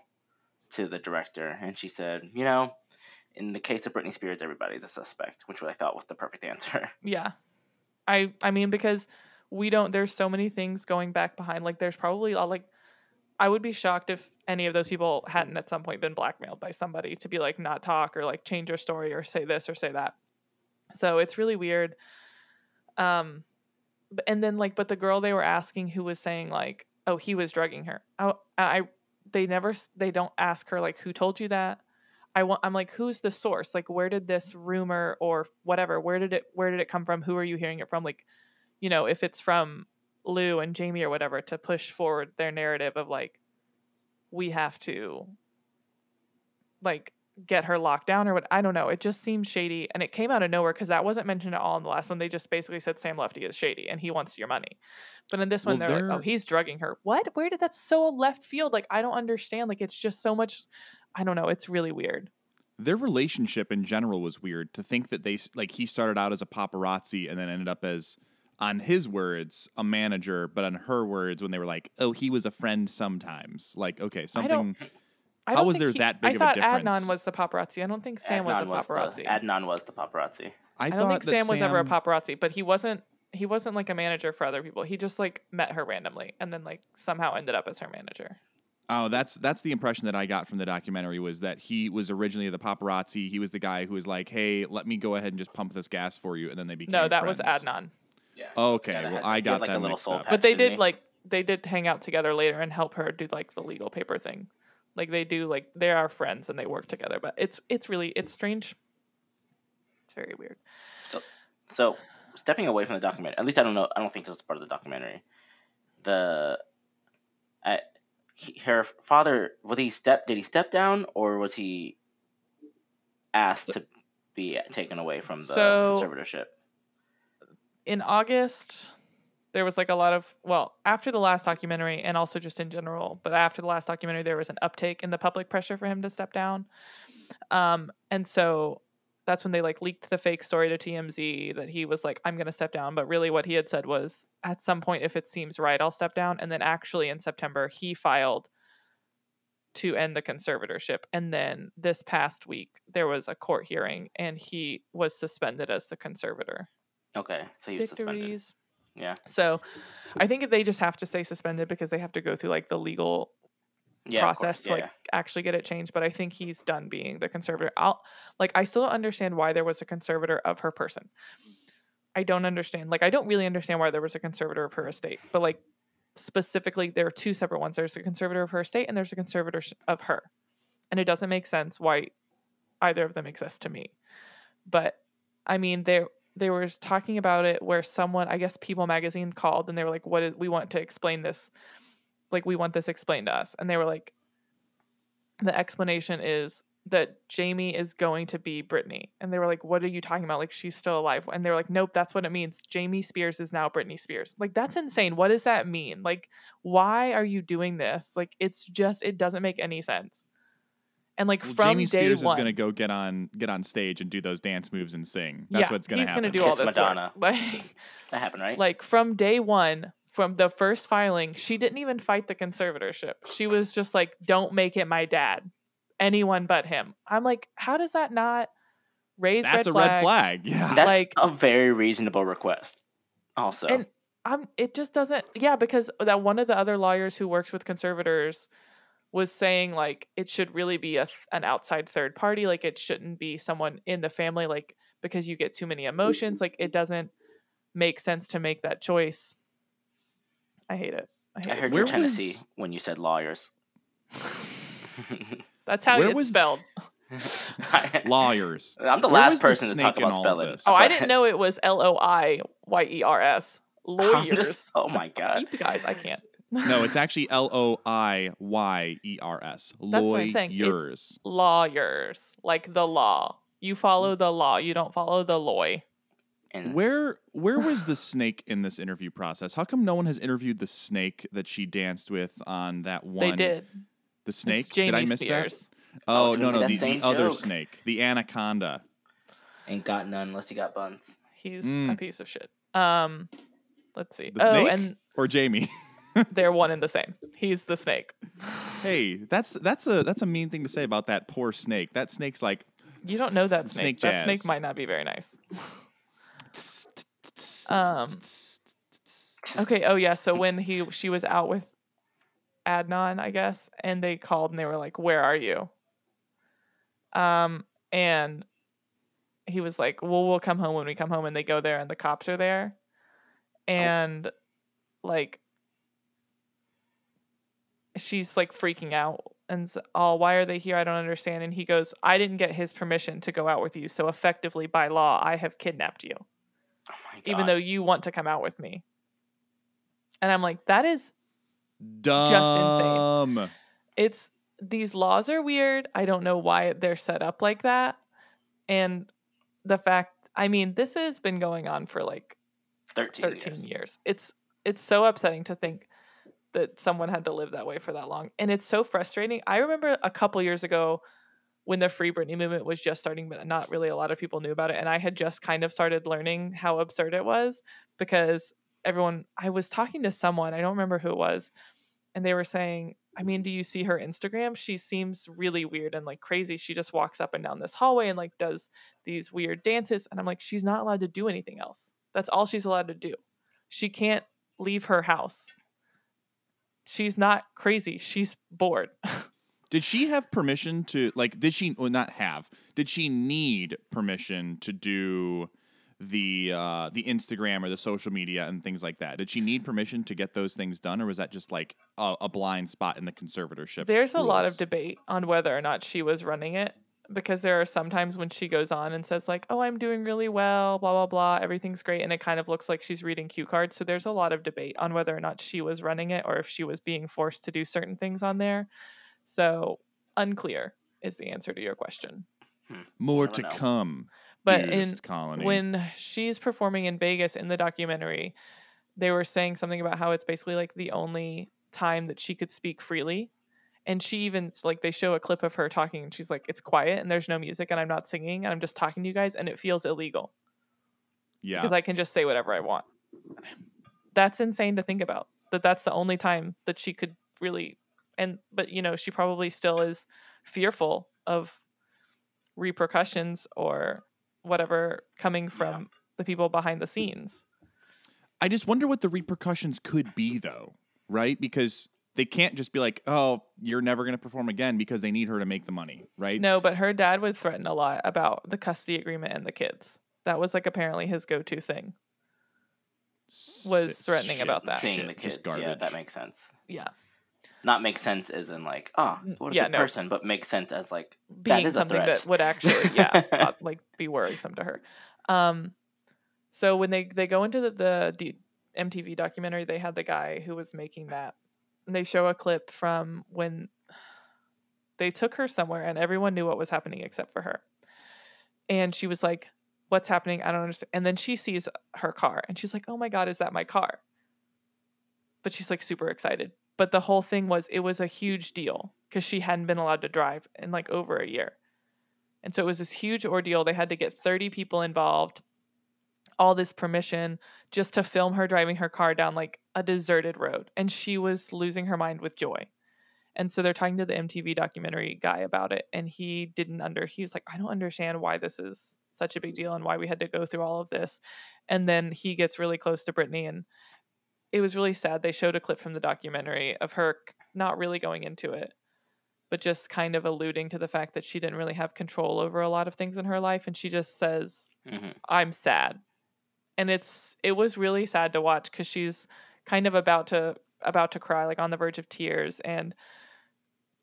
to the director. And she said, you know, in the case of Britney Spears, everybody's a suspect, which I thought was the perfect answer. Yeah. I mean, because there's so many things going back behind. Like there's probably I would be shocked if any of those people hadn't at some point been blackmailed by somebody to be like, not talk or like change your story or say this or say that. So it's really weird. And then like, but the girl they were asking who was saying like, oh, he was drugging her. They don't ask her like, who told you that? I'm like, who's the source? Like, where did this rumor or whatever, where did it come from? Who are you hearing it from? Like, you know, if it's from Lou and Jamie or whatever, to push forward their narrative of like, we have to like get her locked down or what, I don't know. It just seems shady and it came out of nowhere because that wasn't mentioned at all in the last one. They just basically said Sam Lutfi is shady and he wants your money. But in this one they're like, oh, he's drugging her. What? Where did that so left field? Like I don't understand. Like it's just so much, I don't know, it's really weird. Their relationship in general was weird, to think that they like he started out as a paparazzi and then ended up as, on his words, a manager, but on her words when they were like, oh, he was a friend sometimes. Like, okay, something how was there that big of a difference? I thought Adnan was the paparazzi. I don't think Sam was the paparazzi. Adnan was the paparazzi. I don't think Sam was ever a paparazzi, but he wasn't like a manager for other people. He just like met her randomly and then like somehow ended up as her manager. Oh, that's the impression that I got from the documentary, was that he was originally the paparazzi. He was the guy who was like, hey, let me go ahead and just pump this gas for you. And then they became friends. No, that was Adnan. Yeah. Okay, well, I got that mixed up. But they did hang out together later and help her do like the legal paper thing. Like they do, like they are friends and they work together, but it's really strange. It's very weird. So stepping away from the documentary, at least I don't think this is part of the documentary. Her father, did he step down or was he asked to be taken away from the conservatorship? In August, there was like a lot of, well, after the last documentary and also just in general, but after the last documentary, there was an uptake in the public pressure for him to step down. And so that's when they like leaked the fake story to TMZ that he was like, I'm going to step down. But really what he had said was, at some point, if it seems right, I'll step down. And then actually in September, he filed to end the conservatorship. And then this past week, there was a court hearing and he was suspended as the conservator. Okay. So he was suspended. Yeah. So I think they just have to stay suspended because they have to go through like the legal process to actually get it changed. But I think he's done being the conservator. I still don't understand why there was a conservator of her person. I don't understand. Like, I don't really understand why there was a conservator of her estate, but like specifically there are two separate ones. There's a conservator of her estate and there's a conservator of her. And it doesn't make sense why either of them exists to me. But I mean, they were talking about it where someone, I guess People Magazine called and they were like, we want to explain this. Like, we want this explained to us. And they were like, the explanation is that Jamie is going to be Britney. And they were like, what are you talking about? Like, she's still alive. And they were like, nope, that's what it means. Jamie Spears is now Britney Spears. Like, that's insane. What does that mean? Like, why are you doing this? Like, it doesn't make any sense. And like well, from Jamie Spears is going to go get on stage and do those dance moves and sing. That's what's going to happen. He's going to do all this Madonna. Work. Like, that happened, right? Like from day one, from the first filing, she didn't even fight the conservatorship. She was just like, "Don't make it my dad. Anyone but him." I'm like, how does that not raise red flags? That's a red flag. Yeah, that's like a very reasonable request. Also, and it just doesn't. Yeah, because that one of the other lawyers who works with conservators was saying like it should really be an outside third party. Like it shouldn't be someone in the family. Like because you get too many emotions. Like it doesn't make sense to make that choice. I hate it. I heard you were Tennessee when you said lawyers. That's how it's spelled. Lawyers. I'm the last person to talk about spelling. Oh, I didn't know it was L-O-I-Y-E-R-S. Lawyers. Oh my God. You guys, I can't. No, it's actually L-O-I-Y-E-R-S. That's what I'm saying. It's lawyers. Like the law. You follow the law. You don't follow the loy. And where was the snake in this interview process? How come no one has interviewed the snake that she danced with on that one? They did. The snake? It's Jamie Spears. Did I miss that? Oh, no, the other snake. The anaconda. Ain't got none unless he got buns. He's a piece of shit. Let's see. The snake or Jamie? They're one and the same. He's the snake. Hey, that's a mean thing to say about that poor snake. That snake's like... You don't know that snake. That snake might not be very nice. Okay, oh yeah, so when she was out with Adnan, I guess, and they called and they were like, "Where are you?" And he was like, "Well, we'll come home when we come home." And they go there, and the cops are there, and like, she's like freaking out and why are they here? I don't understand. And he goes, "I didn't get his permission to go out with you, so effectively by law, I have kidnapped you, oh my God, even though you want to come out with me." And I'm like, that is dumb. Just insane. It's these laws are weird. I don't know why they're set up like that. And the fact, I mean, this has been going on for like 13 years. It's so upsetting to think that someone had to live that way for that long. And it's so frustrating. I remember a couple years ago when the Free Britney movement was just starting, but not really a lot of people knew about it. And I had just kind of started learning how absurd it was because I was talking to someone, I don't remember who it was, and they were saying, I mean, do you see her Instagram? She seems really weird and like crazy. She just walks up and down this hallway and like does these weird dances. And I'm like, she's not allowed to do anything else. That's all she's allowed to do. She can't leave her house. She's not crazy. She's bored. Did she have permission to like, did she need permission to do the Instagram or the social media and things like that? Did she need permission to get those things done, or was that just like a blind spot in the conservatorship? There's a lot of debate on whether or not she was running it, because there are sometimes when she goes on and says like, "Oh, I'm doing really well, blah, blah, blah, everything's great," and it kind of looks like she's reading cue cards. So there's a lot of debate on whether or not she was running it or if she was being forced to do certain things on there. So unclear is the answer to your question. More to come. But when she's performing in Vegas in the documentary, they were saying something about how it's basically like the only time that she could speak freely. And she even, like, they show a clip of her talking and she's like, "It's quiet and there's no music and I'm not singing and I'm just talking to you guys and it feels illegal." Yeah. "Because I can just say whatever I want." That's insane to think about. That's the only time that she could really, but you know, she probably still is fearful of repercussions or whatever coming from the people behind the scenes. I just wonder what the repercussions could be though, right? Because they can't just be like, "Oh, you're never going to perform again," because they need her to make the money, right? No, but her dad would threaten a lot about the custody agreement and the kids. That was like apparently his go-to thing. Was threatening about that. Seeing the kids, yeah, that makes sense. Yeah. Not make sense as in like, "Oh, what a good person," but make sense as like being that is something that would actually, not, like, be worrisome to her. So when they go into the MTV documentary, they had the guy who was making that, and they show a clip from when they took her somewhere and everyone knew what was happening except for her. And she was like, "What's happening? I don't understand." And then she sees her car and she's like, "Oh my God, is that my car?" But she's like super excited. But the whole thing was, it was a huge deal. because she hadn't been allowed to drive in like over a year. And so it was this huge ordeal. They had to get 30 people involved, all this permission just to film her driving her car down like a deserted road. And she was losing her mind with joy. And so they're talking to the MTV documentary guy about it. And he was like, I don't understand why this is such a big deal and why we had to go through all of this. And then he gets really close to Britney, and it was really sad. They showed a clip from the documentary of her not really going into it, but just kind of alluding to the fact that she didn't really have control over a lot of things in her life. And she just says, I'm sad. And it was really sad to watch, because she's kind of about to cry, like on the verge of tears, and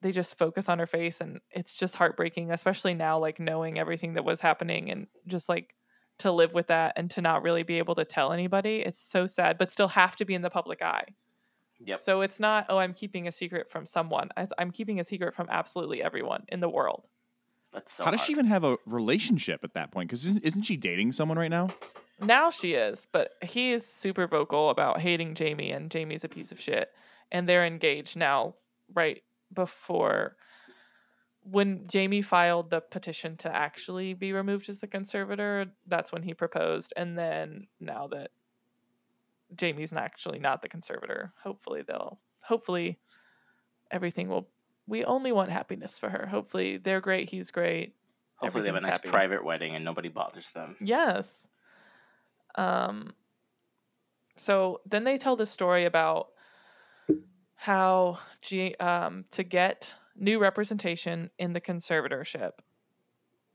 they just focus on her face, and it's just heartbreaking, especially now, like knowing everything that was happening, and just like to live with that and to not really be able to tell anybody. It's so sad, but still have to be in the public eye. Yep. So it's not, I'm keeping a secret from someone. I'm keeping a secret from absolutely everyone in the world. That's so How hard does she even have a relationship at that point? Because isn't she dating someone right now? Now she is, but he is super vocal about hating Jamie, and Jamie's a piece of shit. And they're engaged now, right before when Jamie filed the petition to actually be removed as the conservator. That's when he proposed. And then now that Jamie's not the conservator, hopefully everything will, we only want happiness for her. Hopefully they're great. He's great. Hopefully they have a nice private wedding and nobody bothers them. Yes. So then they tell this story about how to get new representation in the conservatorship,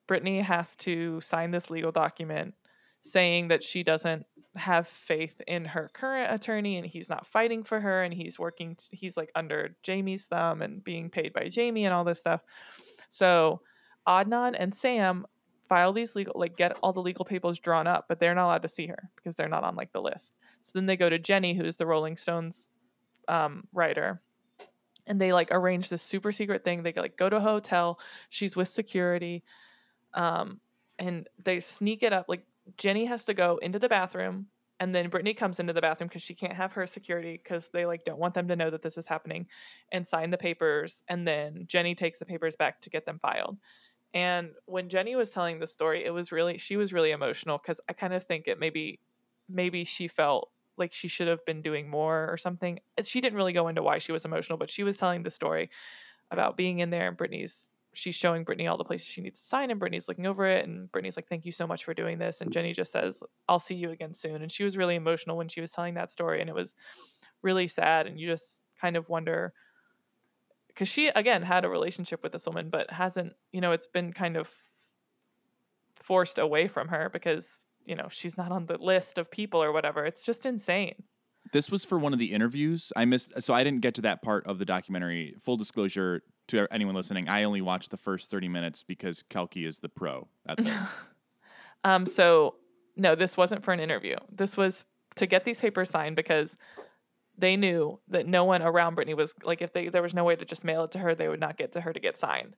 Britney has to sign this legal document saying that she doesn't have faith in her current attorney, and he's not fighting for her, and he's like under Jamie's thumb and being paid by Jamie and all this stuff. So Adnan and Sam file these legal, like get all the legal papers drawn up, but they're not allowed to see her because they're not on like the list. So then they go to Jenny, who's the Rolling Stones writer, and they like arrange this super secret thing. They like go to a hotel. She's with security, and they sneak it up. Like Jenny has to go into the bathroom, and then Britney comes into the bathroom because she can't have her security because they like don't want them to know that this is happening, and sign the papers. And then Jenny takes the papers back to get them filed. And when Jenny was telling the story, she was really emotional, because I kind of think it maybe she felt like she should have been doing more or something. She didn't really go into why she was emotional, but she was telling the story about being in there, and she's showing Britney all the places she needs to sign, and Britney's looking over it, and Britney's like, thank you so much for doing this. And Jenny just says, I'll see you again soon. And she was really emotional when she was telling that story, and it was really sad. And you just kind of wonder, because she, again, had a relationship with this woman, but hasn't, it's been kind of forced away from her because, she's not on the list of people or whatever. It's just insane. This was for one of the interviews I missed. So I didn't get to that part of the documentary. Full disclosure to anyone listening, I only watched the first 30 minutes because Kelki is the pro at this. So no, this wasn't for an interview. This was to get these papers signed because they knew that no one around Britney was like, there was no way to just mail it to her, they would not get to her to get signed.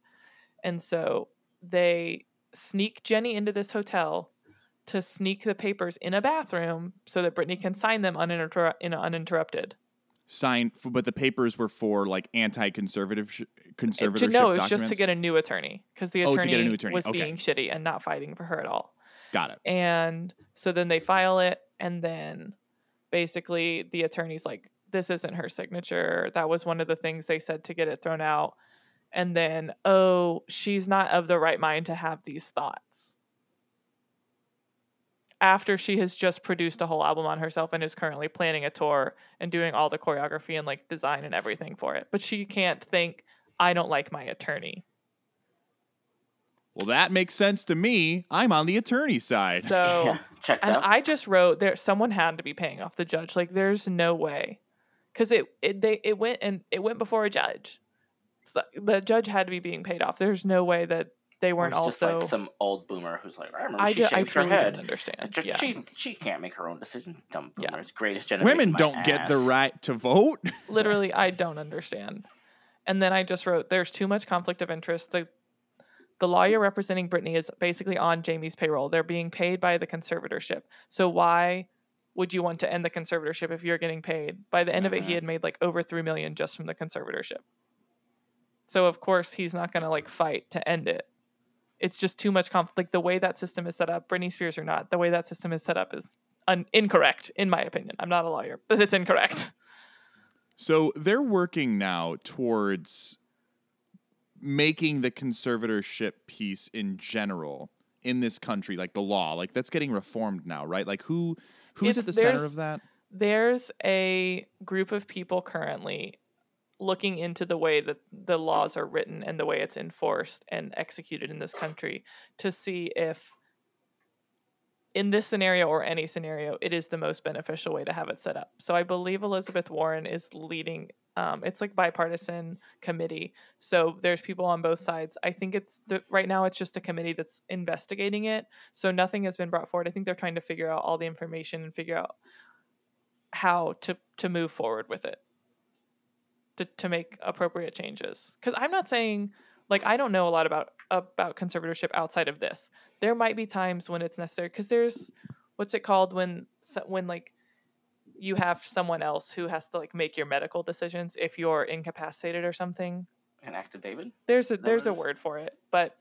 And so they sneak Jenny into this hotel to sneak the papers in a bathroom so that Britney can sign them uninterrupted. But the papers were for like anti-conservative conservatorship documents? No, it was just to get a new attorney, because the attorney was being shitty and not fighting for her at all. Got it. And so then they file it, and then basically the attorney's like, this isn't her signature. That was one of the things they said to get it thrown out. And then, she's not of the right mind to have these thoughts, after she has just produced a whole album on herself and is currently planning a tour and doing all the choreography and like design and everything for it. But she can't think, I don't like my attorney. Well, that makes sense to me. I'm on the attorney side. So, yeah, checks out. I just wrote there. Someone had to be paying off the judge. Like, there's no way, because it went before a judge. So the judge had to be being paid off. There's no way that they weren't also just like some old boomer who's like, I remember she shaved her head. I don't understand. She can't make her own decision. Dumb boomers, greatest generation. Women don't get the right to vote. Literally, I don't understand. And then I just wrote, there's too much conflict of interest. The lawyer representing Britney is basically on Jamie's payroll. They're being paid by the conservatorship. So why would you want to end the conservatorship if you're getting paid? By the end of it, he had made like over $3 million just from the conservatorship. So of course he's not going to like fight to end it. It's just too much conflict. Like the way that system is set up, Britney Spears or not, the way that system is set up is incorrect in my opinion. I'm not a lawyer, but it's incorrect. So they're working now towards making the conservatorship piece in general in this country, like the law, like that's getting reformed now, right? Like who's at the center of that? There's a group of people currently looking into the way that the laws are written and the way it's enforced and executed in this country to see if in this scenario or any scenario, it is the most beneficial way to have it set up. So I believe Elizabeth Warren is leading, it's like bipartisan committee. So there's people on both sides. I think right now it's just a committee that's investigating it. So nothing has been brought forward. I think they're trying to figure out all the information and figure out how to move forward with it, to make appropriate changes. Because I'm not saying, like, I don't know a lot about conservatorship outside of this. There might be times when it's necessary because there's, what's it called when like you have someone else who has to like make your medical decisions if you're incapacitated or something. An affidavit. There's a word for it, but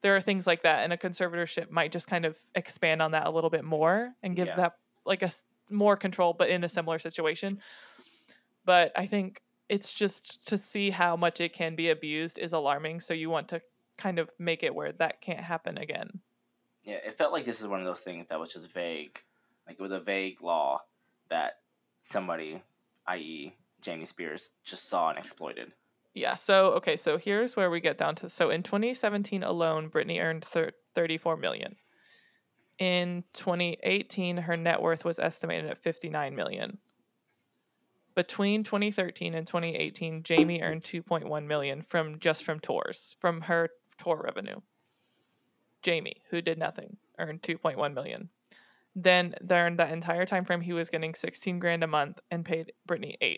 there are things like that, and a conservatorship might just kind of expand on that a little bit more and give that like a more control, but in a similar situation. But I think it's just to see how much it can be abused is alarming. So you want to kind of make it where that can't happen again. Yeah, it felt like this is one of those things that was just vague. Like, it was a vague law that somebody, i.e. Jamie Spears, just saw and exploited. Yeah, so, okay, so here's where we get down to... So in 2017 alone, Britney earned $34 million. In 2018, her net worth was estimated at $59 million. Between 2013 and 2018, Jamie earned $2.1 million from tours, from her tour revenue. Jamie, who did nothing, earned $2.1 million. Then during that entire time frame, he was getting $16,000 a month and paid Britney $8,000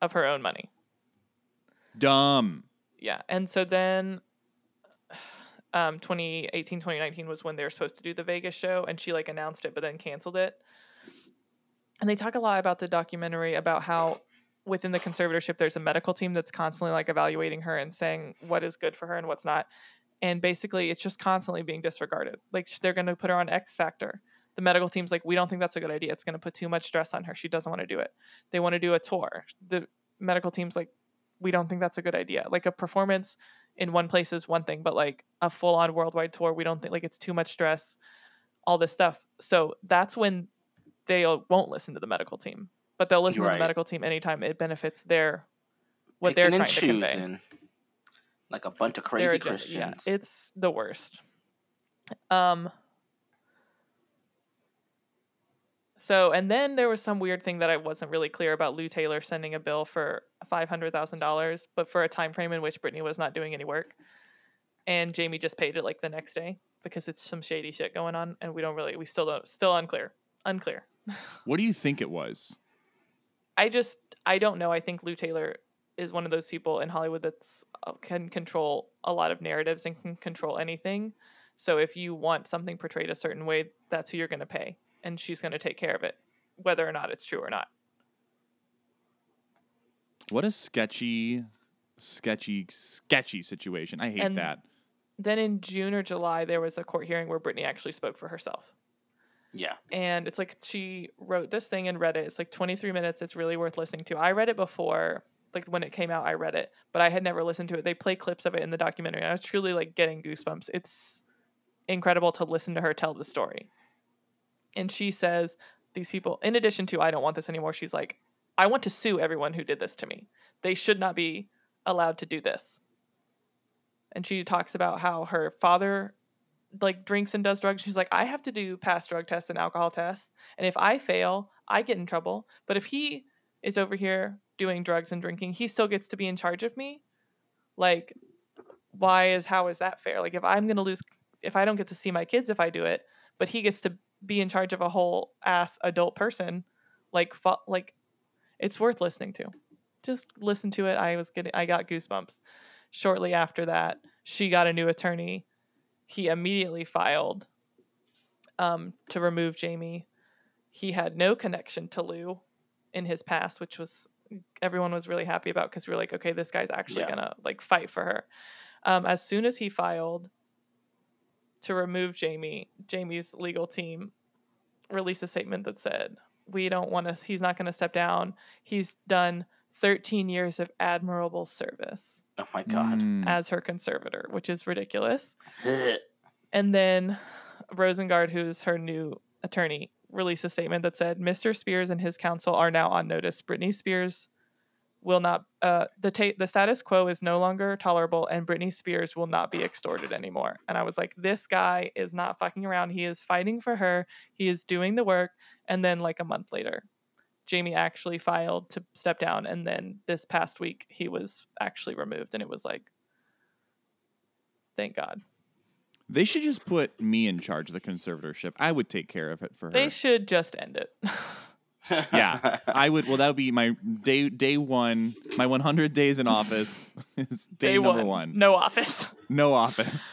of her own money. Dumb. Yeah, and so then 2018, 2019 was when they were supposed to do the Vegas show, and she like announced it but then canceled it. And they talk a lot about the documentary about how within the conservatorship, there's a medical team that's constantly like evaluating her and saying what is good for her and what's not. And basically it's just constantly being disregarded. Like they're going to put her on X Factor. The medical team's like, we don't think that's a good idea. It's going to put too much stress on her. She doesn't want to do it. They want to do a tour. The medical team's like, we don't think that's a good idea. Like a performance in one place is one thing, but like a full on worldwide tour, we don't think, like, it's too much stress, all this stuff. So that's when they won't listen to the medical team, but they'll listen to the medical team anytime it benefits their they're trying to convey. Like a bunch of crazy Christians. Yeah, it's the worst. So, and then there was some weird thing that I wasn't really clear about. Lou Taylor sending a bill for $500,000, but for a time frame in which Britney was not doing any work, and Jamie just paid it like the next day because it's some shady shit going on, and we still unclear. Unclear. What do you think it was? I don't know. I think Lou Taylor is one of those people in Hollywood that's can control a lot of narratives and can control anything. So if you want something portrayed a certain way, that's who you're going to pay. And she's going to take care of it, whether or not it's true or not. What a sketchy situation. I hate that. Then in June or July, there was a court hearing where Britney actually spoke for herself. Yeah. And it's like she wrote this thing and read it. It's like 23 minutes. It's really worth listening to. I read it before, like when it came out, I read it, but I had never listened to it. They play clips of it in the documentary, and I was truly like getting goosebumps. It's incredible to listen to her tell the story. And she says, these people, in addition to, I don't want this anymore, she's like, I want to sue everyone who did this to me. They should not be allowed to do this. And she talks about how her father like drinks and does drugs. She's like, I have to do past drug tests and alcohol tests, and if I fail, I get in trouble. But if he is over here doing drugs and drinking, he still gets to be in charge of me. Like, how is that fair? Like, if I'm going to lose, if I don't get to see my kids if I do it, but he gets to be in charge of a whole ass adult person, like it's worth listening to. Just listen to it. I got goosebumps. Shortly after that, she got a new attorney. He immediately filed to remove Jamie. He had no connection to Lou in his past, which was everyone was really happy about, because we were like, okay, this guy's actually gonna like fight for her. As soon as he filed to remove Jamie, Jamie's legal team released a statement that said, we don't want to, he's not going to step down. He's done 13 years of admirable service. Oh my God. As her conservator, which is ridiculous. And then Rosengard, who's her new attorney, released a statement that said, Mr. Spears and his counsel are now on notice. Britney Spears will not, the status quo is no longer tolerable, and Britney Spears will not be extorted anymore. And I was like, this guy is not fucking around. He is fighting for her. He is doing the work. And then like a month later, Jamie actually filed to step down. And then this past week, he was actually removed. And it was like, thank God. They should just put me in charge of the conservatorship. I would take care of it for her. They should just end it. Yeah, I would. Well, that would be my day one, my 100 days in office is day number one. No office. No office.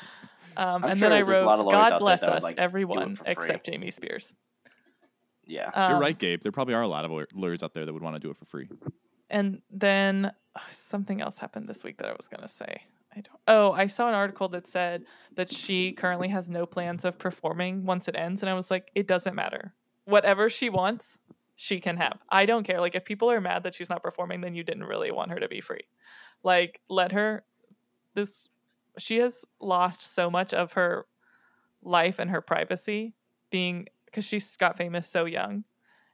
And sure then I wrote, God bless us, like, everyone except Jamie Spears. Yeah. You're right, Gabe. There probably are a lot of lawyers out there that would want to do it for free. And then something else happened this week that I was going to say. I saw an article that said that she currently has no plans of performing once it ends. And I was like, it doesn't matter. Whatever she wants, she can have. I don't care. Like, if people are mad that she's not performing, then you didn't really want her to be free. Like, let her, she has lost so much of her life and her privacy because she got famous so young.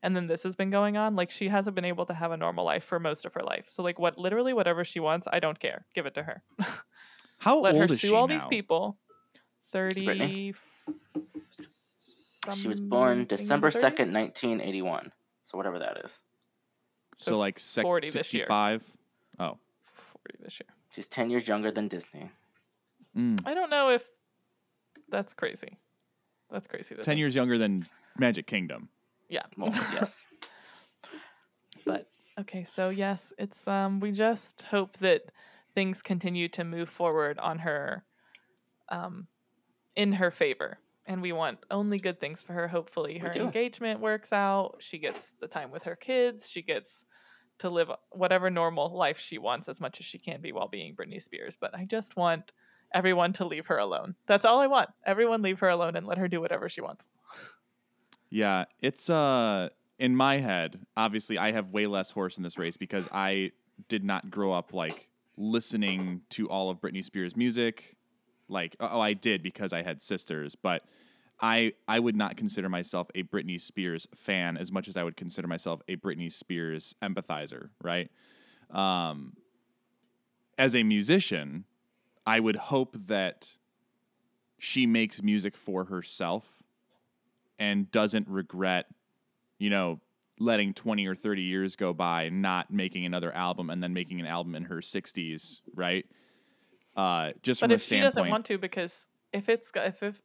And then this has been going on. Like, she hasn't been able to have a normal life for most of her life. So like, literally whatever she wants, I don't care. Give it to her. How old is she now? Let her sue all these people. 30. She was born December 2nd, 1981. So whatever that is. So like 40 65? This year. Oh. 40 this year. She's 10 years younger than Disney. I don't know if... That's crazy. That's crazy. 10 years younger than Magic Kingdom. Yeah. Well, yes. But, okay, so yes, it's... we just hope that things continue to move forward on her... in her favor. And we want only good things for her. Hopefully her engagement works out. She gets the time with her kids. She gets to live whatever normal life she wants as much as she can be while being Britney Spears. But I just want everyone to leave her alone. That's all I want. Everyone leave her alone and let her do whatever she wants. Yeah, it's in my head. Obviously, I have way less horse in this race because I did not grow up like listening to all of Britney Spears' music. Like, oh, I did because I had sisters, but I would not consider myself a Britney Spears fan as much as I would consider myself a Britney Spears empathizer, right? As a musician, I would hope that she makes music for herself and doesn't regret, you know, letting 20 or 30 years go by, not making another album and then making an album in her 60s, right? Just but from if she doesn't want to, because if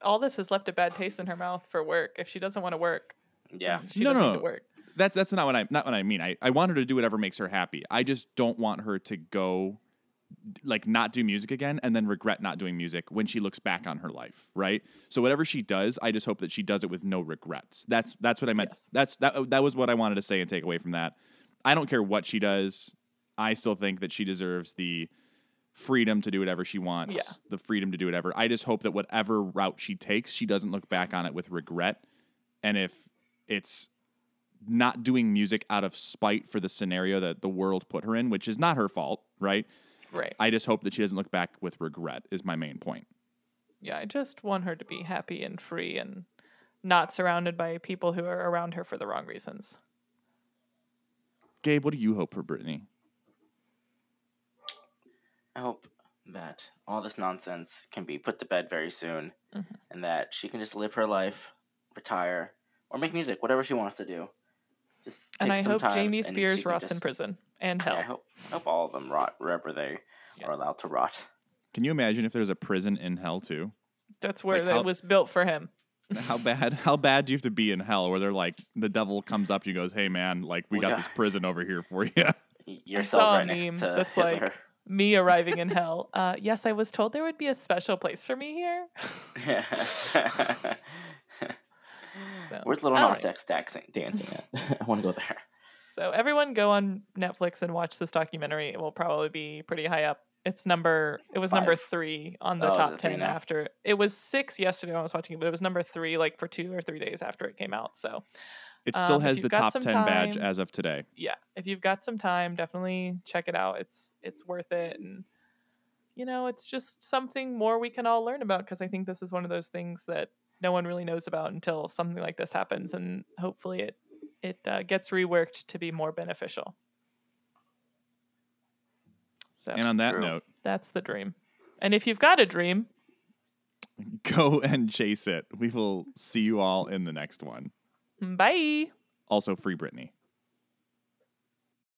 all this has left a bad taste in her mouth for work, if she doesn't want to work, she doesn't need to work. That's not what I mean. I want her to do whatever makes her happy. I just don't want her to go like not do music again and then regret not doing music when she looks back on her life, right? So whatever she does, I just hope that she does it with no regrets. That's what I meant. Yes. That was what I wanted to say and take away from that. I don't care what she does. I still think that she deserves the freedom to do whatever she wants, the freedom to do whatever. I just hope that whatever route she takes, she doesn't look back on it with regret. And if it's not doing music out of spite for the scenario that the world put her in, which is not her fault, right? Right. I just hope that she doesn't look back with regret is my main point. Yeah, I just want her to be happy and free and not surrounded by people who are around her for the wrong reasons. Gabe, what do you hope for Britney? I hope that all this nonsense can be put to bed very soon and that she can just live her life, retire, or make music, whatever she wants to do. Just take some time. And I hope Jamie Spears rots in prison and hell. Yeah, I hope all of them rot wherever they are allowed to rot. Can you imagine if there's a prison in hell, too? That's where that was built for him. How bad do you have to be in hell where they're like, the devil comes up to you and goes, hey, man, like, we got this prison over here for you. Yourself right next to Hitler. Like, me arriving in hell. Yes, I was told there would be a special place for me here. So, where's Little Nas X dancing at? I want to go there. So everyone go on Netflix and watch this documentary. It will probably be pretty high up. It's it was 5. Number 3 on the top 10 after. It was 6 yesterday when I was watching it, but it was number 3 like for 2 or 3 days after it came out. So it still has the top 10 badge as of today. Yeah. If you've got some time, definitely check it out. It's worth it. And you know, it's just something more we can all learn about, because I think this is one of those things that no one really knows about until something like this happens, and hopefully it gets reworked to be more beneficial. So, and on that note, that's the dream. And if you've got a dream, go and chase it. We will see you all in the next one. Bye. Also, free Britney.